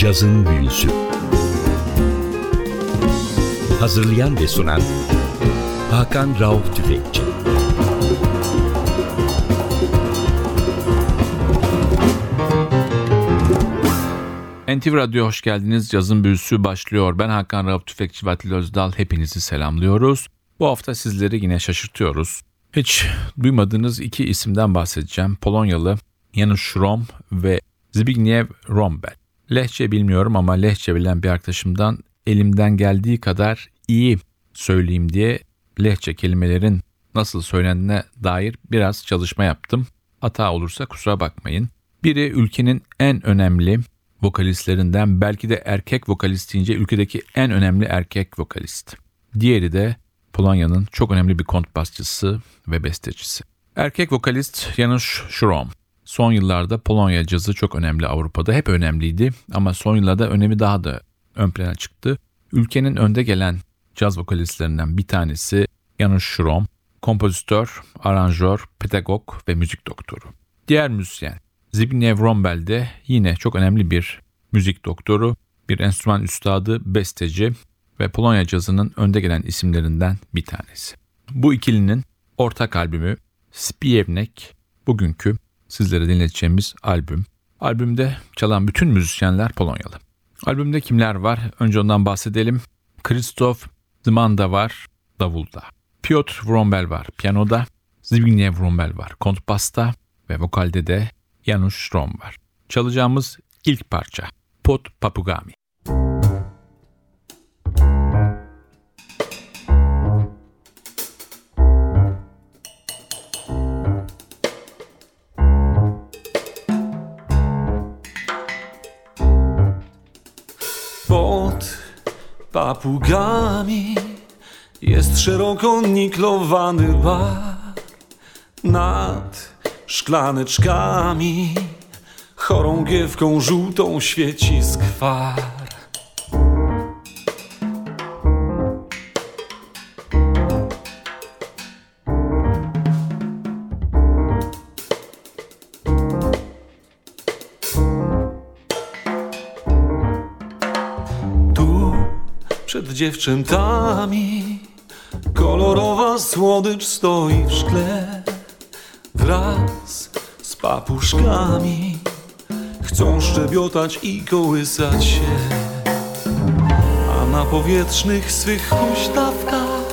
Cazın Büyüsü. Hazırlayan ve sunan Hakan Rauf Tüfekçi. NTV Radyo'ya hoş geldiniz. Cazın Büyüsü başlıyor. Ben Hakan Rauf Tüfekçi, Vatil Özdal. Hepinizi selamlıyoruz. Bu hafta sizleri yine şaşırtıyoruz. Hiç duymadığınız iki isimden bahsedeceğim. Polonyalı Janusz Szrom ve Zbigniew Wrombel. Lehçe bilmiyorum ama Lehçe bilen bir arkadaşımdan elimden geldiği kadar iyi söyleyeyim diye Lehçe kelimelerin nasıl söylendiğine dair biraz çalışma yaptım. Hata olursa kusura bakmayın. Biri ülkenin en önemli vokalistlerinden, belki de erkek vokalist deyince ülkedeki en önemli erkek vokalist. Diğeri de Polonya'nın çok önemli bir kontrbasçısı ve bestecisi. Erkek vokalist Janusz Szrom. Son yıllarda Polonya cazı çok önemli Avrupa'da. Hep önemliydi ama son yıllarda önemi daha da ön plana çıktı. Ülkenin önde gelen caz vokalistlerinden bir tanesi Janusz Szrom. Kompozitör, aranjör, pedagog ve müzik doktoru. Diğer müzisyen Zbigniew Wrombel de yine çok önemli bir müzik doktoru, bir enstrüman üstadı, besteci ve Polonya cazının önde gelen isimlerinden bir tanesi. Bu ikilinin ortak albümü Śpiewnik, bugünkü sizlere dinleteceğimiz albüm. Albümde çalan bütün müzisyenler Polonyalı. Albümde kimler var? Önce ondan bahsedelim. Krzysztof Dmanda var davulda. Piotr Wrombel var piyanoda. Zbigniew Wrombel var kontrbasta ve vokalde de Janusz Szrom var. Çalacağımız ilk parça Pod Papugami. Pod papugami jest szeroko niklowany bar nad szklaneczkami, chorągiewką żółtą świeci skwar. Tu przed dziewczętami kolorowa słodycz stoi w szkle. Wraz z papuszkami chcą szczebiotać i kołysać się, a na powietrznych swych huśtawkach,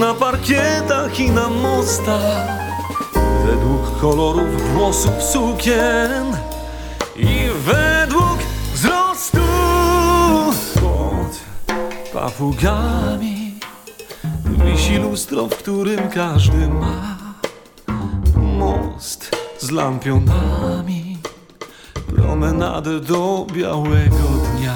na parkietach i na mostach, według kolorów włosów sukien i według wzrostu. Pod papugami wisi lustro, w którym każdy ma most z lampionami, promenadę do białego dnia.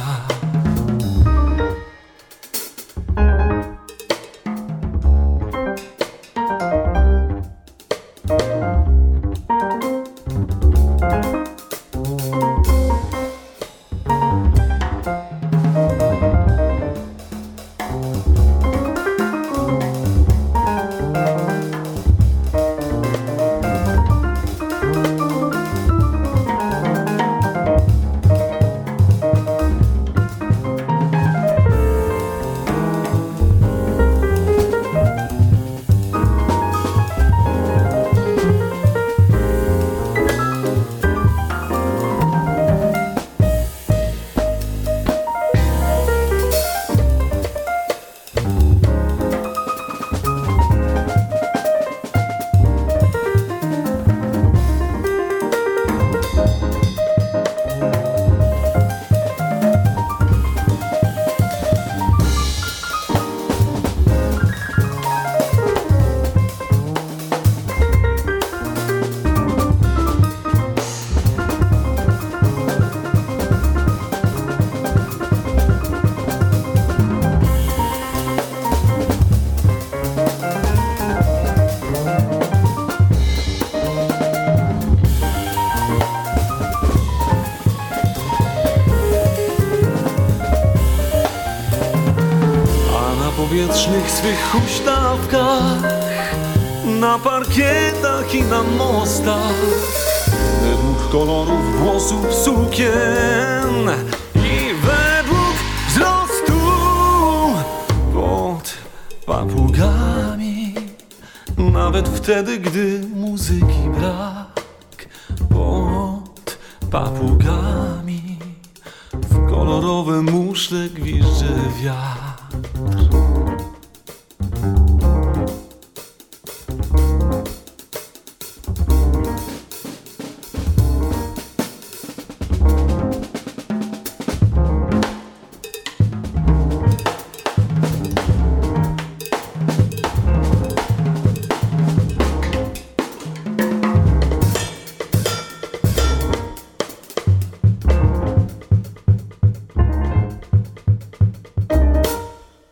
W swych huśtawkach, na parkietach i na mostach, według kolorów włosów sukien i według wzrostu pod papugami. Nawet wtedy, gdy muzyki brak, pod papugami w kolorowe muszle gwizdże wiatr.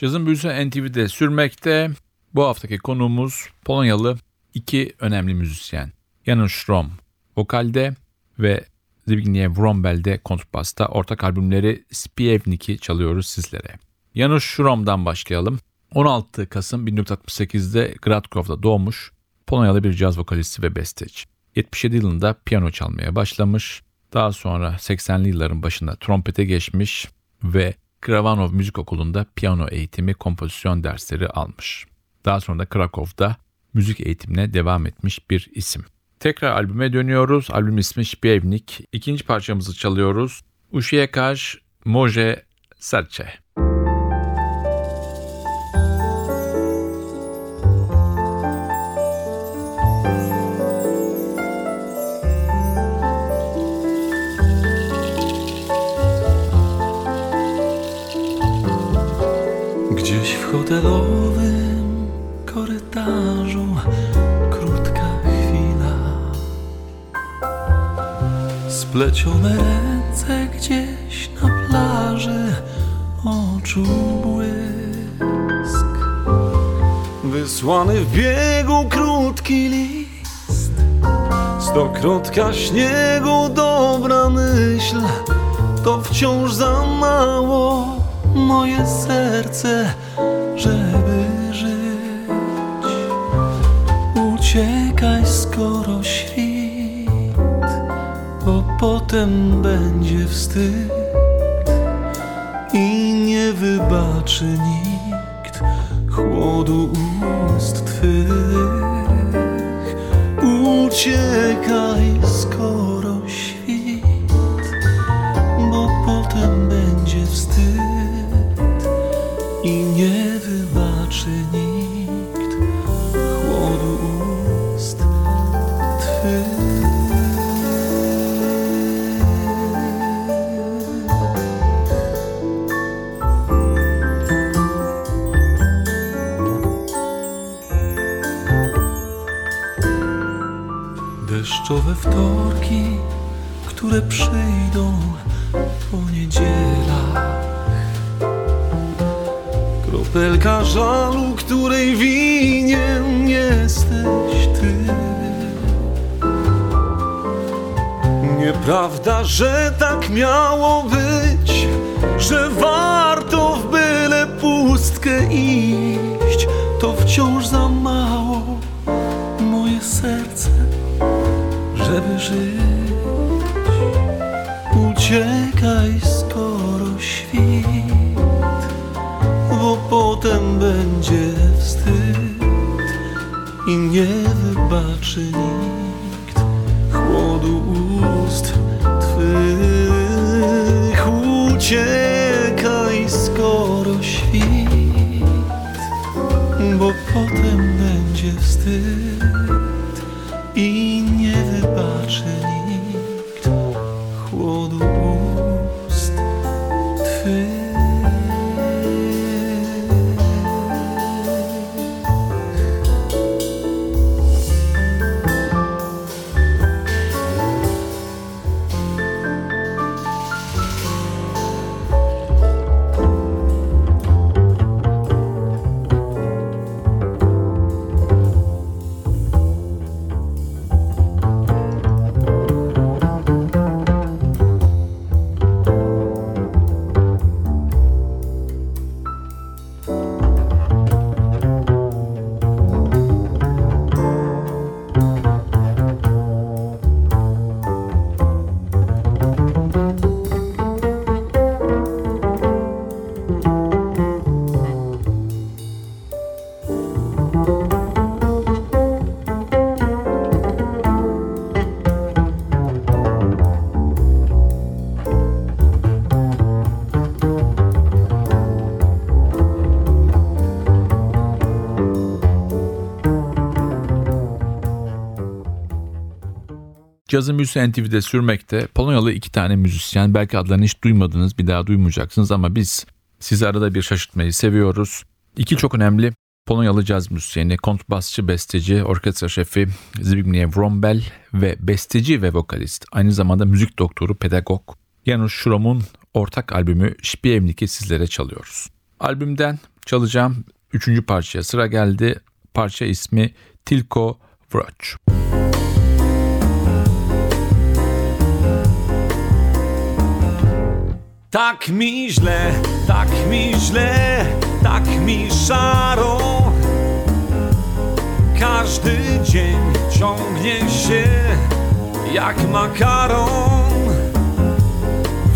Cazın Büyüsü NTV'de sürmekte. Bu haftaki konuğumuz Polonyalı iki önemli müzisyen. Janusz Szrom vokalde ve Zbigniew Wrombel de kontrbasta. Ortak albümleri Śpiewnik'i çalıyoruz sizlere. Janusz Szrom'dan başlayalım. 16 Kasım 1968'de Gradkow'da doğmuş Polonyalı bir caz vokalisti ve besteci. 77 yılında piyano çalmaya başlamış. Daha sonra 80'li yılların başında trompete geçmiş ve Kravanov Müzik Okulu'nda piyano eğitimi, kompozisyon dersleri almış. Daha sonra da Krakow'da müzik eğitimine devam etmiş bir isim. Tekrar albüme dönüyoruz. Albüm ismi Śpiewnik. İkinci parçamızı çalıyoruz. Uśmiechaj moje serce. W hotelowym korytarzu krótka chwila, splecione ręce gdzieś na plaży, oczu błysk, wysłany w biegu krótki list, stokrotka śniegu, dobra myśl, to wciąż za mało. Moje serce, żeby żyć. Uciekaj, skoro świt, bo potem będzie wstyd i nie wybaczy nikt chłodu ust twych. Uciekaj, skoro świt, bo potem będzie wstyd i nie wybaczy nikt chłodu ust twych. Deszczowe wtorki, które przyjdą po niedzielach, kropelka żalu, której winien jesteś ty. Nieprawda, że tak miało być, że warto w byle pustkę iść, to wciąż za mało moje serce, żeby żyć. Uciekaj, skoro świt, bo potem będzie wstyd i nie wybaczy nikt chłodu ust twych. Uciekaj, skoro świt, bo potem będzie wstyd i nie wybaczy nikt chłodu ust twych. Cazın Büyüsü NTV'de sürmekte. Polonyalı iki tane müzisyen, belki adlarını hiç duymadınız, bir daha duymayacaksınız ama biz sizi arada bir şaşırtmayı seviyoruz. İki çok önemli Polonyalı caz müzisyeni, kontrbasçı, besteci, orkestra şefi Zbigniew Wrombel ve besteci ve vokalist, aynı zamanda müzik doktoru, pedagog Janusz Szrom'un ortak albümü Śpiewnik'i sizlere çalıyoruz. Albümden çalacağım 3. parçaya sıra geldi. Parça ismi Tylko Wróć. Tak mi źle, tak mi szaro. Każdy dzień ciągnie się jak makaron.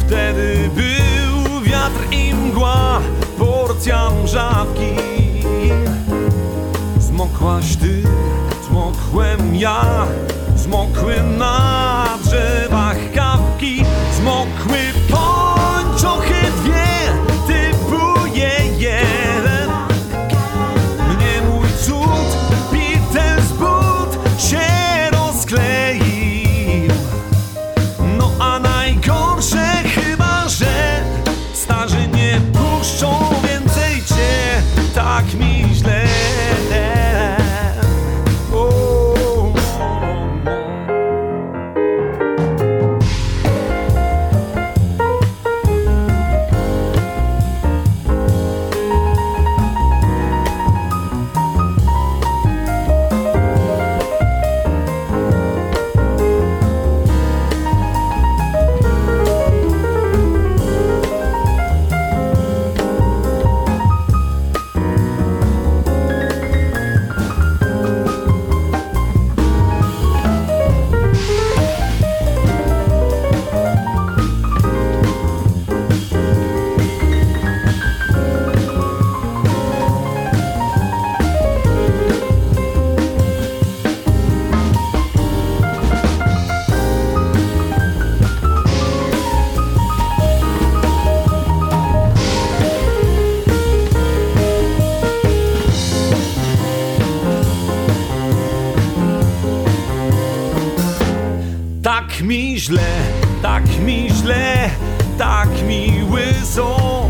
Wtedy był wiatr i mgła, porcja mrzawki. Zmokłaś ty, zmokłem ja, zmokłem na drzewach kawki, zmokły pończochy dwie, typuje jeden. Mnie mój cud, biten z but się rozkleił. No a najgorsze chyba, że starzy nie puszczą więcej cię, tak mi źle. Tak mi łyso.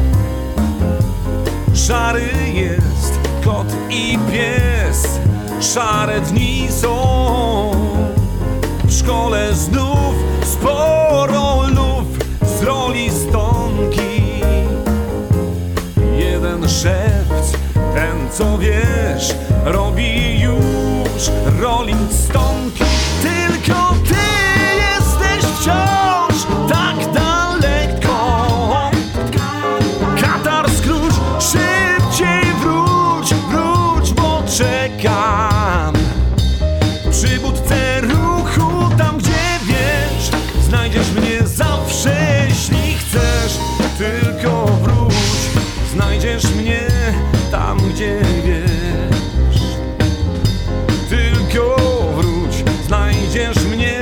Szary jest kot i pies, szare dni są. W szkole znów sporo luf z roli stonki. Jeden szewc, ten co wiesz, robi już roli stonki. Tylko ty jesteś wciąż tak daleko. Tylko wróć, znajdziesz mnie tam, gdzie wiesz. Tylko wróć, znajdziesz mnie,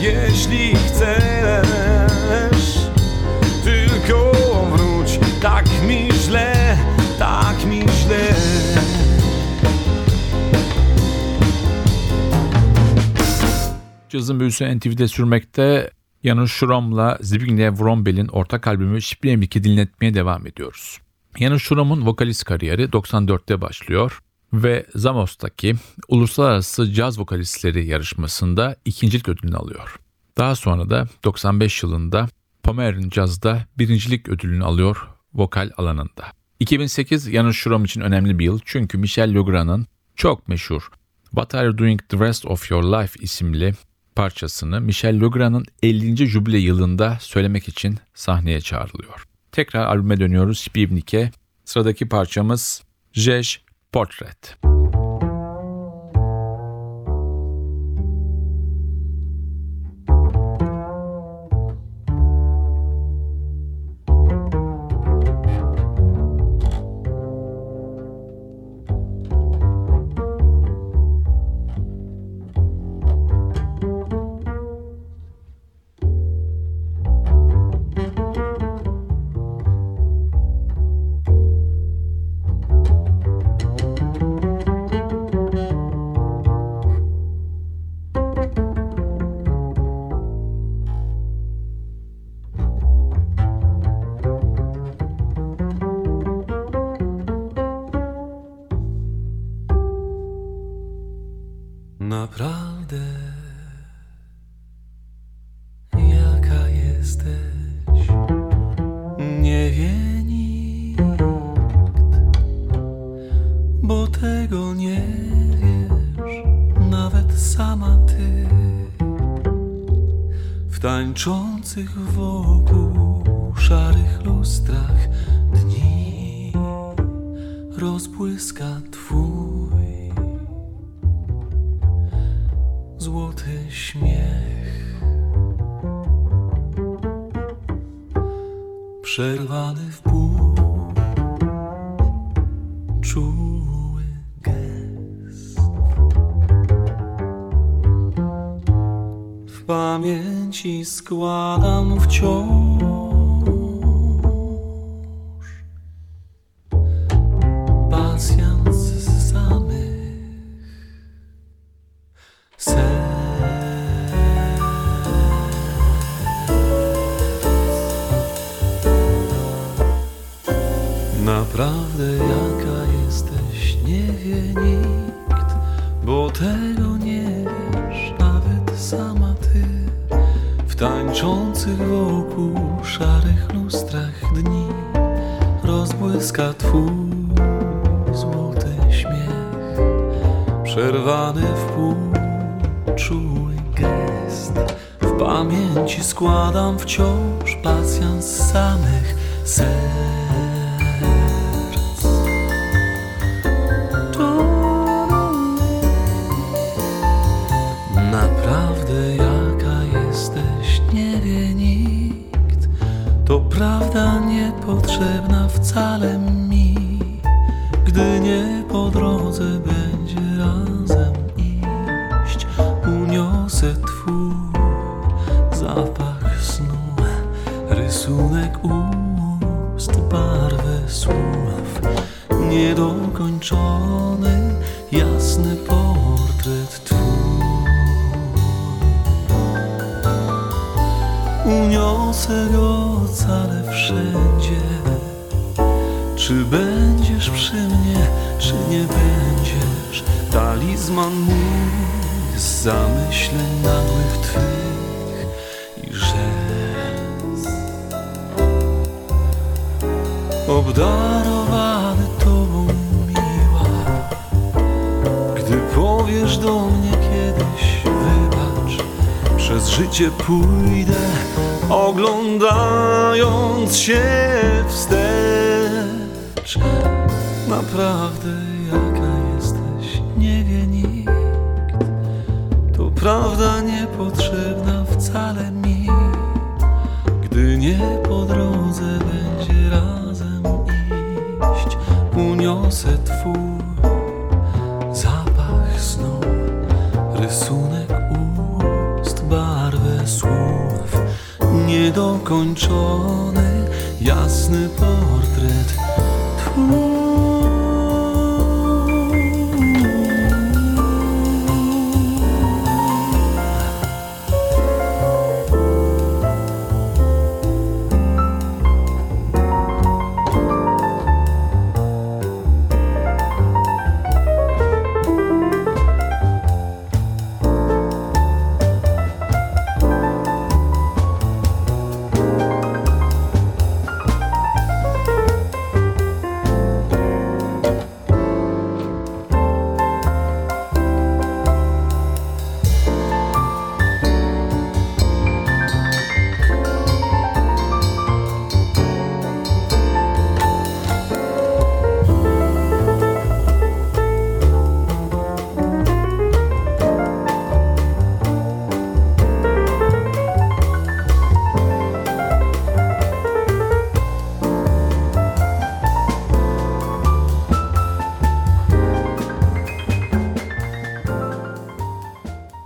jeśli chcesz. Tylko wróć, tak mi źle Cazın Büyüsü NTV'de sürmekte. Janusz Szrom'la Zbigniew Wrombel'in ortak albümü Śpiewnik'i dinletmeye devam ediyoruz. Janusz Szrom'un vokalist kariyeri 94'te başlıyor ve Zamos'taki Uluslararası Caz Vokalistleri yarışmasında ikincilik ödülünü alıyor. Daha sonra da 95 yılında Pomer'in Caz'da birincilik ödülünü alıyor vokal alanında. 2008 Janusz Szrom için önemli bir yıl çünkü Michel Legrand'ın çok meşhur What Are You Doing The Rest Of Your Life isimli parçasını Michel Legrand'ın 50. jübile yılında söylemek için sahneye çağrılıyor. Tekrar albüme dönüyoruz, Śpiewnik'e. Sıradaki parçamız Rzeź Portret. Naprawdę jaka jesteś, nie wie nikt, bo tego nie wiesz nawet sama ty. W tańczących wokół szarych lustrach dni rozbłyska twój złoty śmiech, przerwany w pół czuły gest. W pamięci składam wciąż pasjans z samych serc. Naprawdę jaka jesteś, nie wie nikt, bo tego nie wiesz nawet sama ty. W tańczących wokół szarych lustrach dni rozbłyska twój złoty śmiech, przerwany w pół czuły gest. W pamięci składam wciąż pasjans z samych serc. Prawda niepotrzebna wcale mi, gdy nie po drodze będzie razem iść. Uniosę twój zapach snu, rysunek ust, barwę słów, niedokończony, jasny portret twój. Uniosę go ale wszędzie, czy będziesz przy mnie, czy nie będziesz. Talizman mój z zamyśleń nagłych twych i rzec, obdarowany tobą miła. Gdy powiesz do mnie kiedyś wybacz, przez życie pójdę oglądając się wstecz. Naprawdę jaka jesteś, nie wie nikt, to prawda niepotrzebna wcale mi, gdy nie po drodze będzie razem iść. Uniosę twój zapach snu, rysunek ust, barwę słów, niedokończony, jasny portret twój.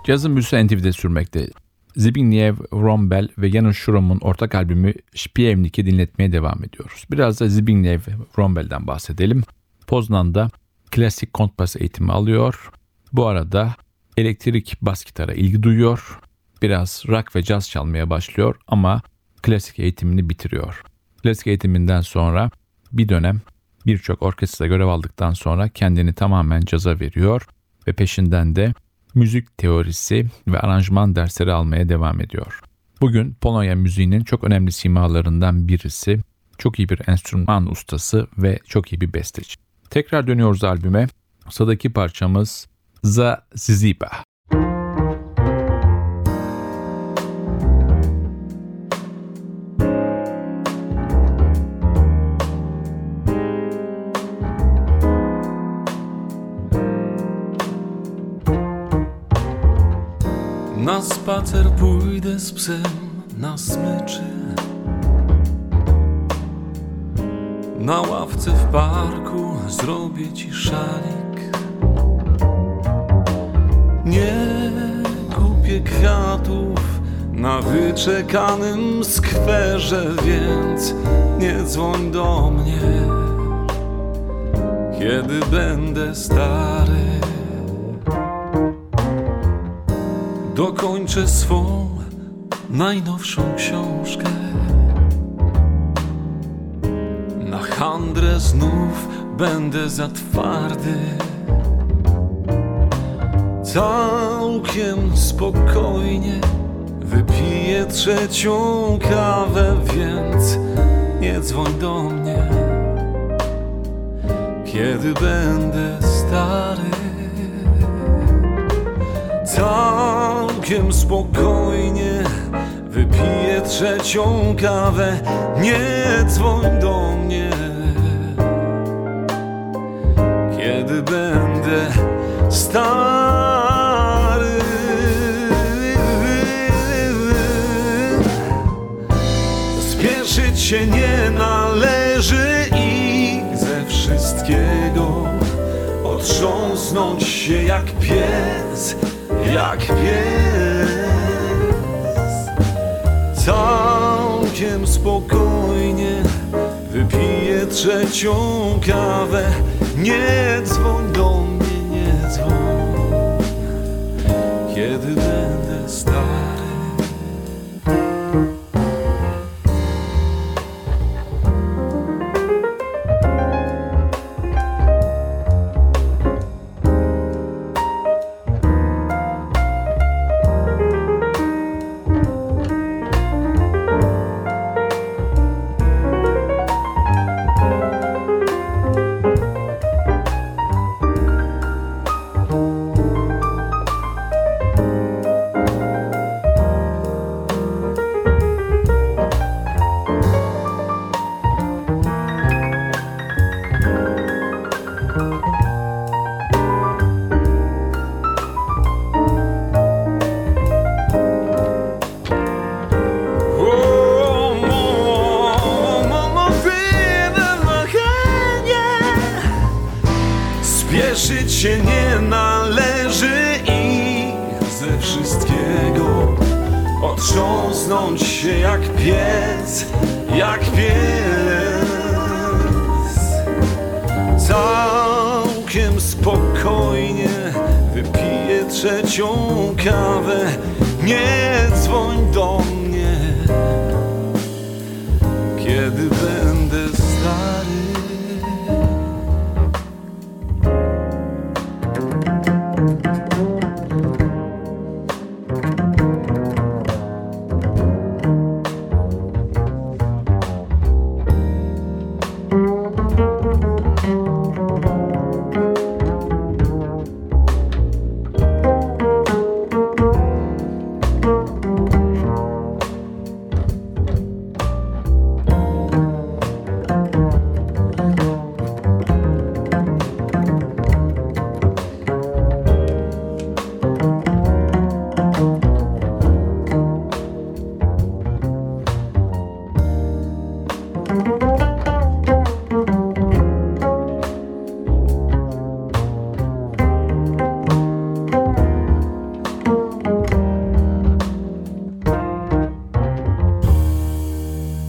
Cazın Büyüsü NTV'de sürmekte. Zbigniew Wrombel ve Janusz Szrom'un ortak albümü Śpiewnik'i dinletmeye devam ediyoruz. Biraz da Zbigniew Wrombel'den bahsedelim. Poznan'da klasik kontrbas eğitimi alıyor. Bu arada elektrik bas gitara ilgi duyuyor. Biraz rock ve caz çalmaya başlıyor ama klasik eğitimini bitiriyor. Klasik eğitiminden sonra bir dönem birçok orkestrada görev aldıktan sonra kendini tamamen caza veriyor ve peşinden de müzik teorisi ve aranjman dersleri almaya devam ediyor. Bugün Polonya müziğinin çok önemli simalarından birisi, çok iyi bir enstrüman ustası ve çok iyi bir besteci. Tekrar dönüyoruz albüme. Sıradaki parçamız Za Ziziba. Na spacer pójdę z psem na smyczy, na ławce w parku zrobię ci szalik. Nie kupię kwiatów na wyczekanym skwerze, więc nie dzwoń do mnie, kiedy będę stary. Dokończę swą najnowszą książkę, na handrę znów będę za twardy. Całkiem spokojnie wypiję trzecią kawę, więc nie dzwoń do mnie, kiedy będę stary. Całkiem spokojnie wypiję trzecią kawę, nie dzwoń do mnie, kiedy będę stary. Spieszyć się nie należy i ze wszystkiego otrząsnąć się jak pies, jak pies. Całkiem spokojnie wypiję trzecią kawę, nie dzwoń do mnie, nie dzwoń, kiedy będę stary. Spieszyć się nie należy i ze wszystkiego otrząsnąć się jak pies, jak pies. Całkiem spokojnie wypiję trzecią kawę, nie dzwoń do mnie, kiedy będę stary.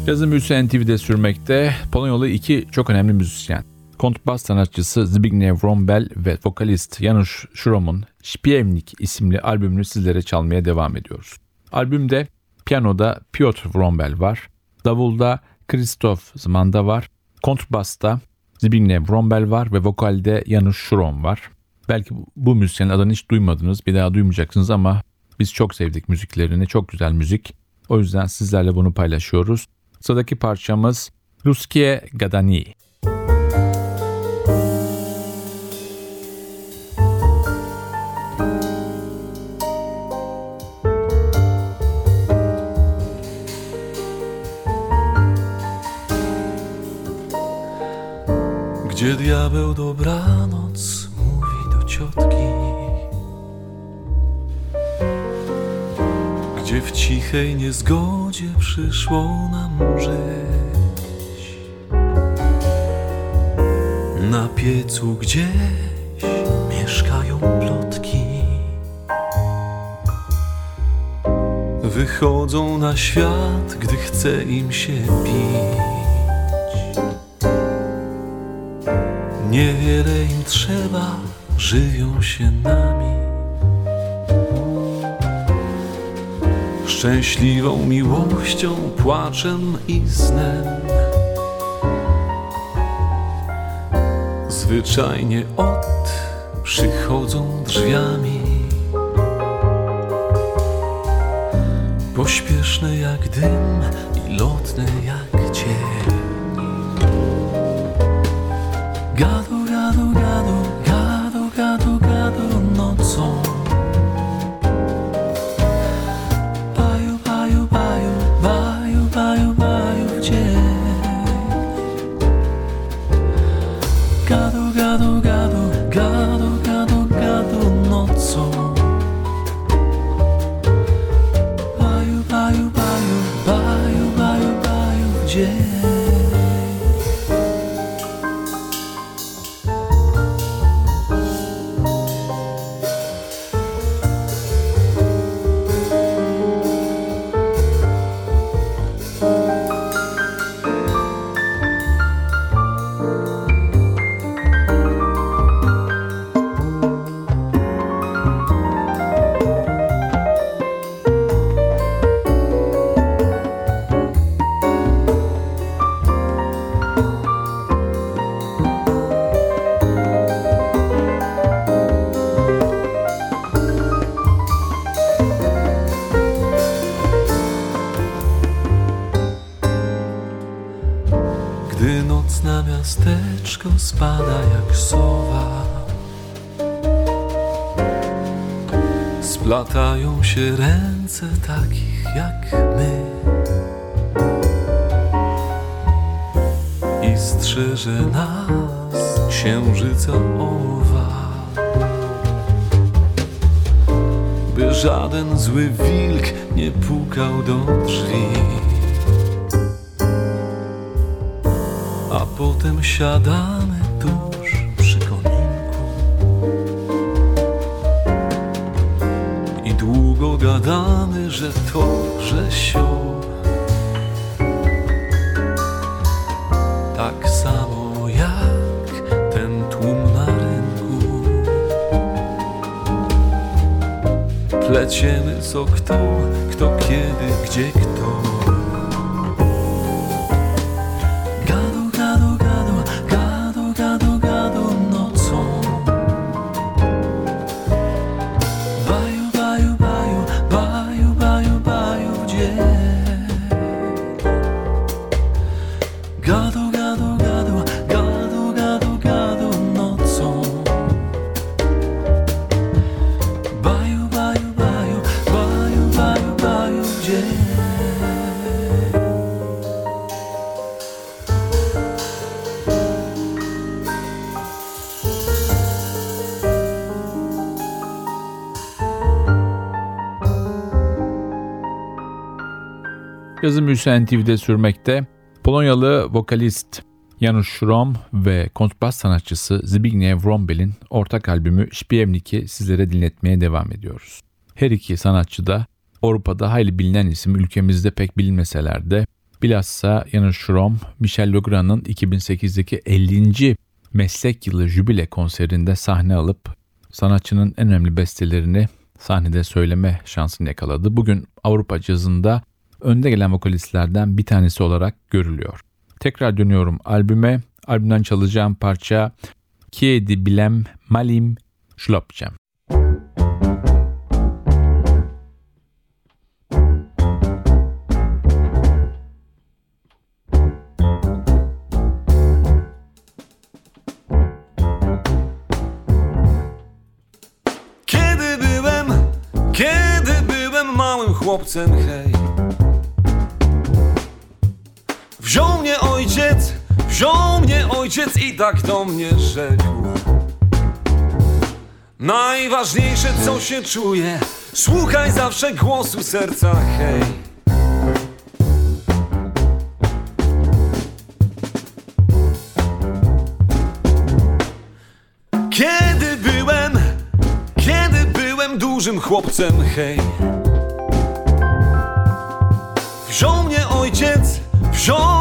Cazın Büyüsü NTV'de sürmekte. Polonyalı iki çok önemli müzisyen, kontrbas sanatçısı Zbigniew Wrombel ve vokalist Janusz Szrom'un Śpiewnik isimli albümünü sizlere çalmaya devam ediyoruz. Albümde piyanoda Piotr Wrombel var, davulda Krzysztof Dmanda var, kontrbasta Zbigniew Wrombel var ve vokalde Janusz Szrom var. Belki bu müzisyenin adını hiç duymadınız, bir daha duymayacaksınız ama biz çok sevdik müziklerini, çok güzel müzik. O yüzden sizlerle bunu paylaşıyoruz. Sıradaki parçamız Luskiye Gadani. Gdzie diabeł dobranoc mówi do ciotki, gdzie w cichej niezgodzie przyszło nam żyć, na piecu gdzieś mieszkają plotki, wychodzą na świat, gdy chce im się pić. Niewiele im trzeba, żywią się nami. Szczęśliwą miłością, płaczem i snem. Zwyczajnie od przychodzą drzwiami. Pośpieszne jak dym i lotne jak cień. Gadu, gadu, gadu, gadu, gadu, gadu nocą. Baju, baju, baju, baju, baju, baju w dzień. Gadu, gadu, gadu, gadu, gadu, gadu nocą. Baju, baju, baju, baju, baju, baju w dzień. Spada jak sowa, splatają się ręce takich jak my i strzeże nas księżyca owa, by żaden zły wilk nie pukał do drzwi. A potem siadamy tuż przy kominku i długo gadamy, że to, że sio. Tak samo jak ten tłum na rynku. Pleciemy co kto, kto kiedy, gdzie kto. Cazın Büyüsü NTV'de sürmekte. Polonyalı vokalist Janusz Szrom ve kontrbas sanatçısı Zbigniew Wrombel'in ortak albümü Śpiewnik'i sizlere dinletmeye devam ediyoruz. Her iki sanatçı da Avrupa'da hayli bilinen isim, ülkemizde pek bilinmeseler de bilhassa Janusz Szrom, Michel Legrand'ın 2008'deki 50. meslek yılı jübile konserinde sahne alıp sanatçının en önemli bestelerini sahnede söyleme şansını yakaladı. Bugün Avrupa cazında önde gelen vokalistlerden bir tanesi olarak görülüyor. Tekrar dönüyorum albüme. Albümden çalacağım parça Kiedi Bilem Malim Ślopcie. Kiedy byłem małym chłopcem, hej, wziął mnie ojciec i tak do mnie rzekł: najważniejsze, co się czuje, słuchaj zawsze głosu serca, hej. Kiedy byłem dużym chłopcem, hej, wziął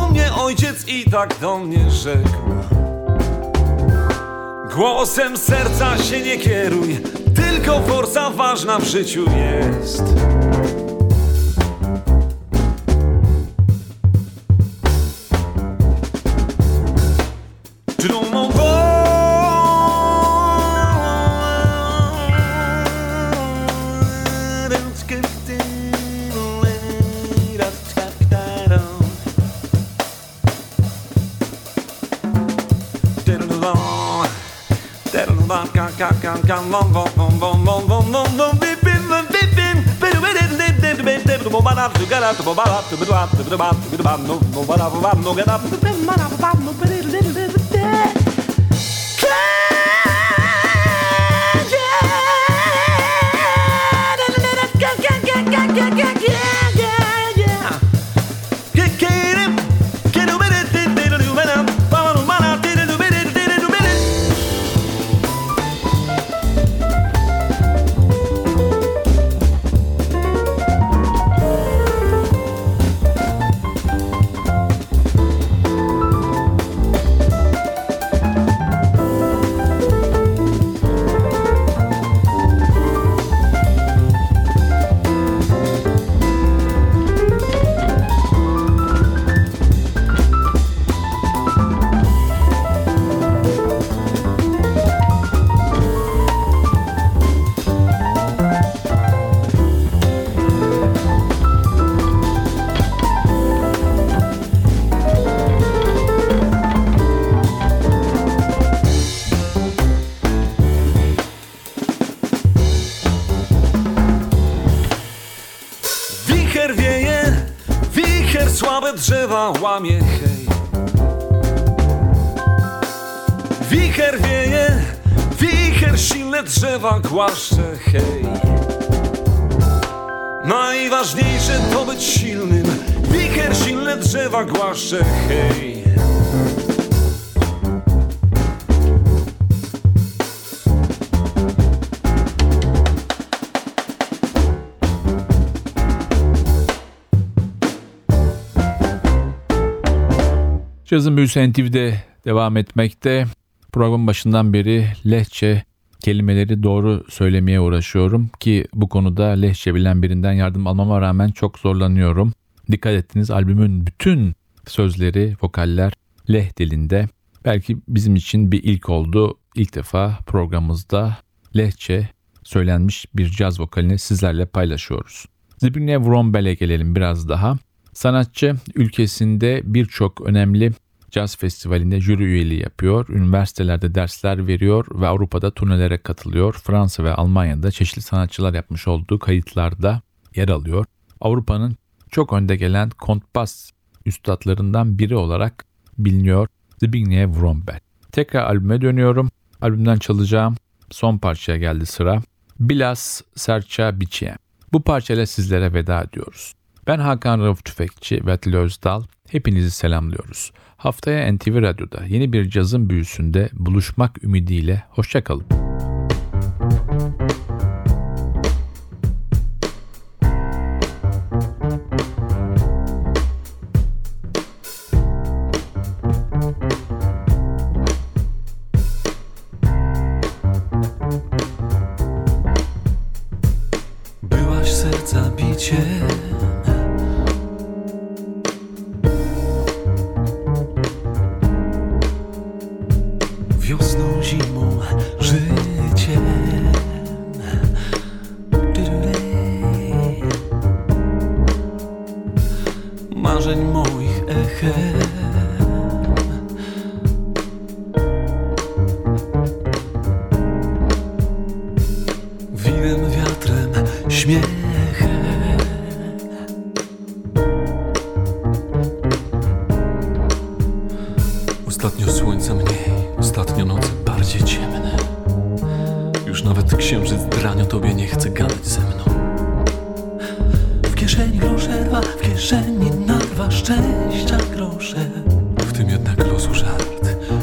mnie ojciec i tak do mnie rzekł: głosem serca się nie kieruj, tylko forsa ważna w życiu jest. Drzewa łamie, hej. Wicher wieje, wicher silne drzewa głaszcze, hej. Najważniejsze to być silnym, wicher silne drzewa głaszcze, hej. Cazın Büyüsü NTV'de devam etmekte. Programın başından beri Lehçe kelimeleri doğru söylemeye uğraşıyorum ki bu konuda Lehçe bilen birinden yardım almama rağmen çok zorlanıyorum. Dikkat ettiniz, albümün bütün sözleri, vokaller Leh dilinde. Belki bizim için bir ilk oldu. İlk defa programımızda Lehçe söylenmiş bir caz vokalini sizlerle paylaşıyoruz. Zbigniew Wrombel'e gelelim biraz daha. Sanatçı ülkesinde birçok önemli caz festivalinde jüri üyeliği yapıyor, üniversitelerde dersler veriyor ve Avrupa'da turnelere katılıyor. Fransa ve Almanya'da çeşitli sanatçılar yapmış olduğu kayıtlarda yer alıyor. Avrupa'nın çok önde gelen kontrbas üstadlarından biri olarak biliniyor Zbigniew Wrombel. Tekrar albüme dönüyorum. Albümden çalacağım son parçaya geldi sıra. Bilas Serca Biçiye. Bu parçayla sizlere veda ediyoruz. Ben Hakan Rauf Tüfekçi ve Vatil Özdal. Hepinizi selamlıyoruz. Haftaya NTV Radyo'da yeni bir cazın büyüsünde buluşmak ümidiyle hoşça kalın. Byłaś serca biciem. Wiosną, zimą, życie. księżyc dranio, tobie nie chce gadać ze mną. W kieszeni grosze dwa, w kieszeni na dwa szczęścia grosze. W tym jednak losu żart,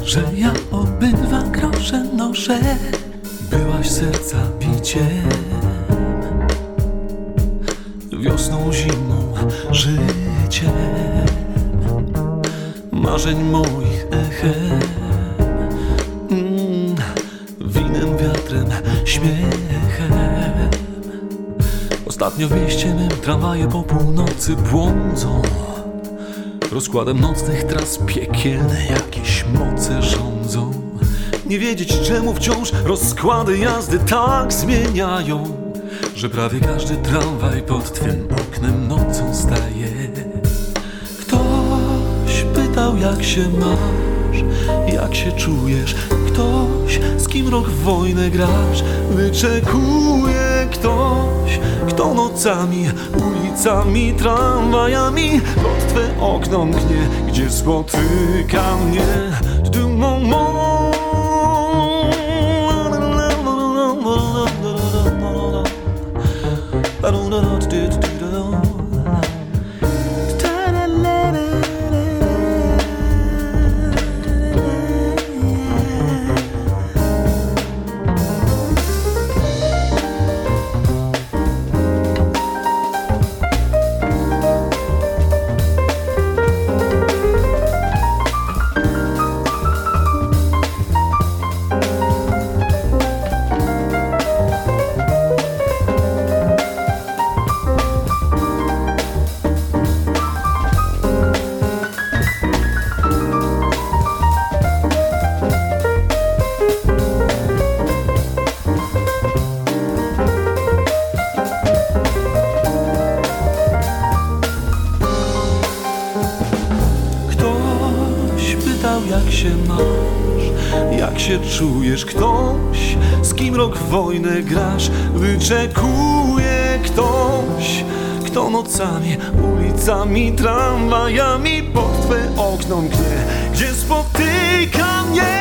że ja obydwa grosze noszę. Byłaś serca piciem, wiosną, zimą, życiem, marzeń moich echem, winem, wiatrem, śmiechem. Ostatnio w mieście mym tramwaje po północy błądzą rozkładem nocnych tras, piekielne jakieś moce rządzą. Nie wiedzieć czemu wciąż rozkłady jazdy tak zmieniają, że prawie każdy tramwaj pod twym oknem nocą staje. Ktoś pytał, jak się masz, jak się czujesz. Ktoś, z kim rok w wojnę grasz, wyczekuje. Ktoś, kto nocami, ulicami, tramwajami pod twe okno mknie, gdzie spotyka mnie. Czujesz ktoś, z kim rok w wojnę grasz, wyczekuje. Ktoś, kto nocami, ulicami, tramwajami pod twe okno mknie, gdzie spotyka mnie.